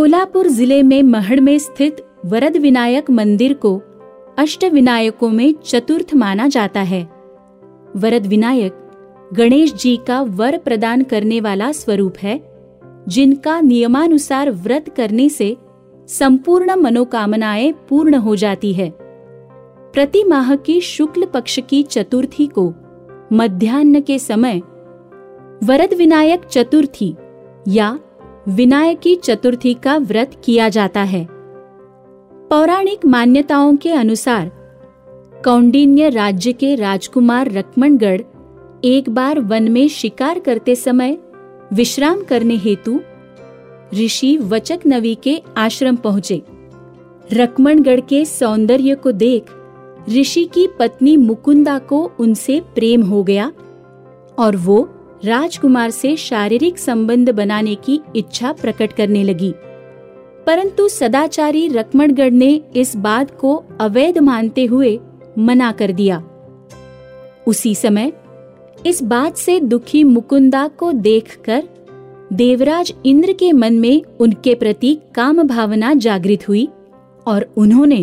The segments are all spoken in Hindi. कोल्हापुर जिले में महड़ में स्थित वरद विनायक मंदिर को अष्ट विनायकों में चतुर्थ माना जाता है। वरद विनायक गणेश जी का वर प्रदान करने वाला स्वरूप है, जिनका नियमानुसार व्रत करने से संपूर्ण मनोकामनाएं पूर्ण हो जाती है। प्रति माह की शुक्ल पक्ष की चतुर्थी को मध्याह्न के समय वरद विनायक चतुर्थी या विनायकी चतुर्थी का व्रत किया जाता है। पौराणिक मान्यताओं के अनुसार कौंडिन्य राज्य के राजकुमार रुक्मांगद एक बार वन में शिकार करते समय विश्राम करने हेतु ऋषि वचकनवी के आश्रम पहुंचे। रुक्मांगद के सौंदर्य को देख ऋषि की पत्नी मुकुंदा को उनसे प्रेम हो गया और वो राजकुमार से शारीरिक संबंध बनाने की इच्छा प्रकट करने लगी, परंतु सदाचारी रुक्मांगद ने इस बात को अवैध मानते हुए मना कर दिया। उसी समय इस बात से दुखी मुकुंदा को देखकर देवराज इंद्र के मन में उनके प्रति काम भावना जागृत हुई और उन्होंने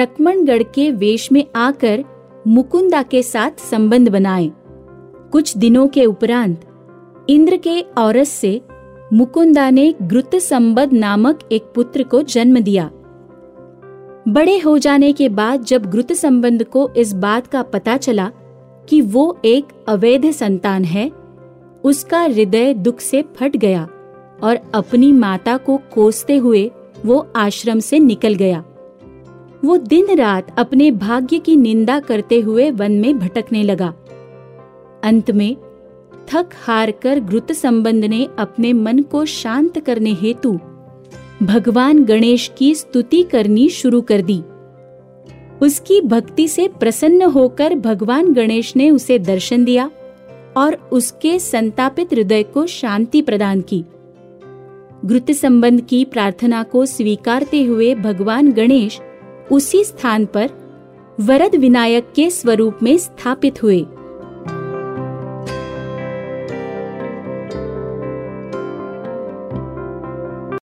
रुक्मांगद के वेश में आकर मुकुंदा के साथ संबंध बनाए। कुछ दिनों के उपरांत इंद्र के औरस से मुकुंदा ने गृतसंबद नामक एक पुत्र को जन्म दिया। बड़े हो जाने के बाद जब गृतसंबद को इस बात का पता चला कि वो एक अवैध संतान है, उसका हृदय दुख से फट गया और अपनी माता को कोसते हुए वो आश्रम से निकल गया। वो दिन रात अपने भाग्य की निंदा करते हुए वन में भटकने लगा। अंत में थक हार कर गृत्समद ने अपने मन को शांत करने हेतु भगवान गणेश की स्तुति करनी शुरू कर दी। उसकी भक्ति से प्रसन्न होकर भगवान गणेश ने उसे दर्शन दिया और उसके संतापित हृदय को शांति प्रदान की। गृत्समद की प्रार्थना को स्वीकारते हुए भगवान गणेश उसी स्थान पर वरद विनायक के स्वरूप में स्थापित हुए।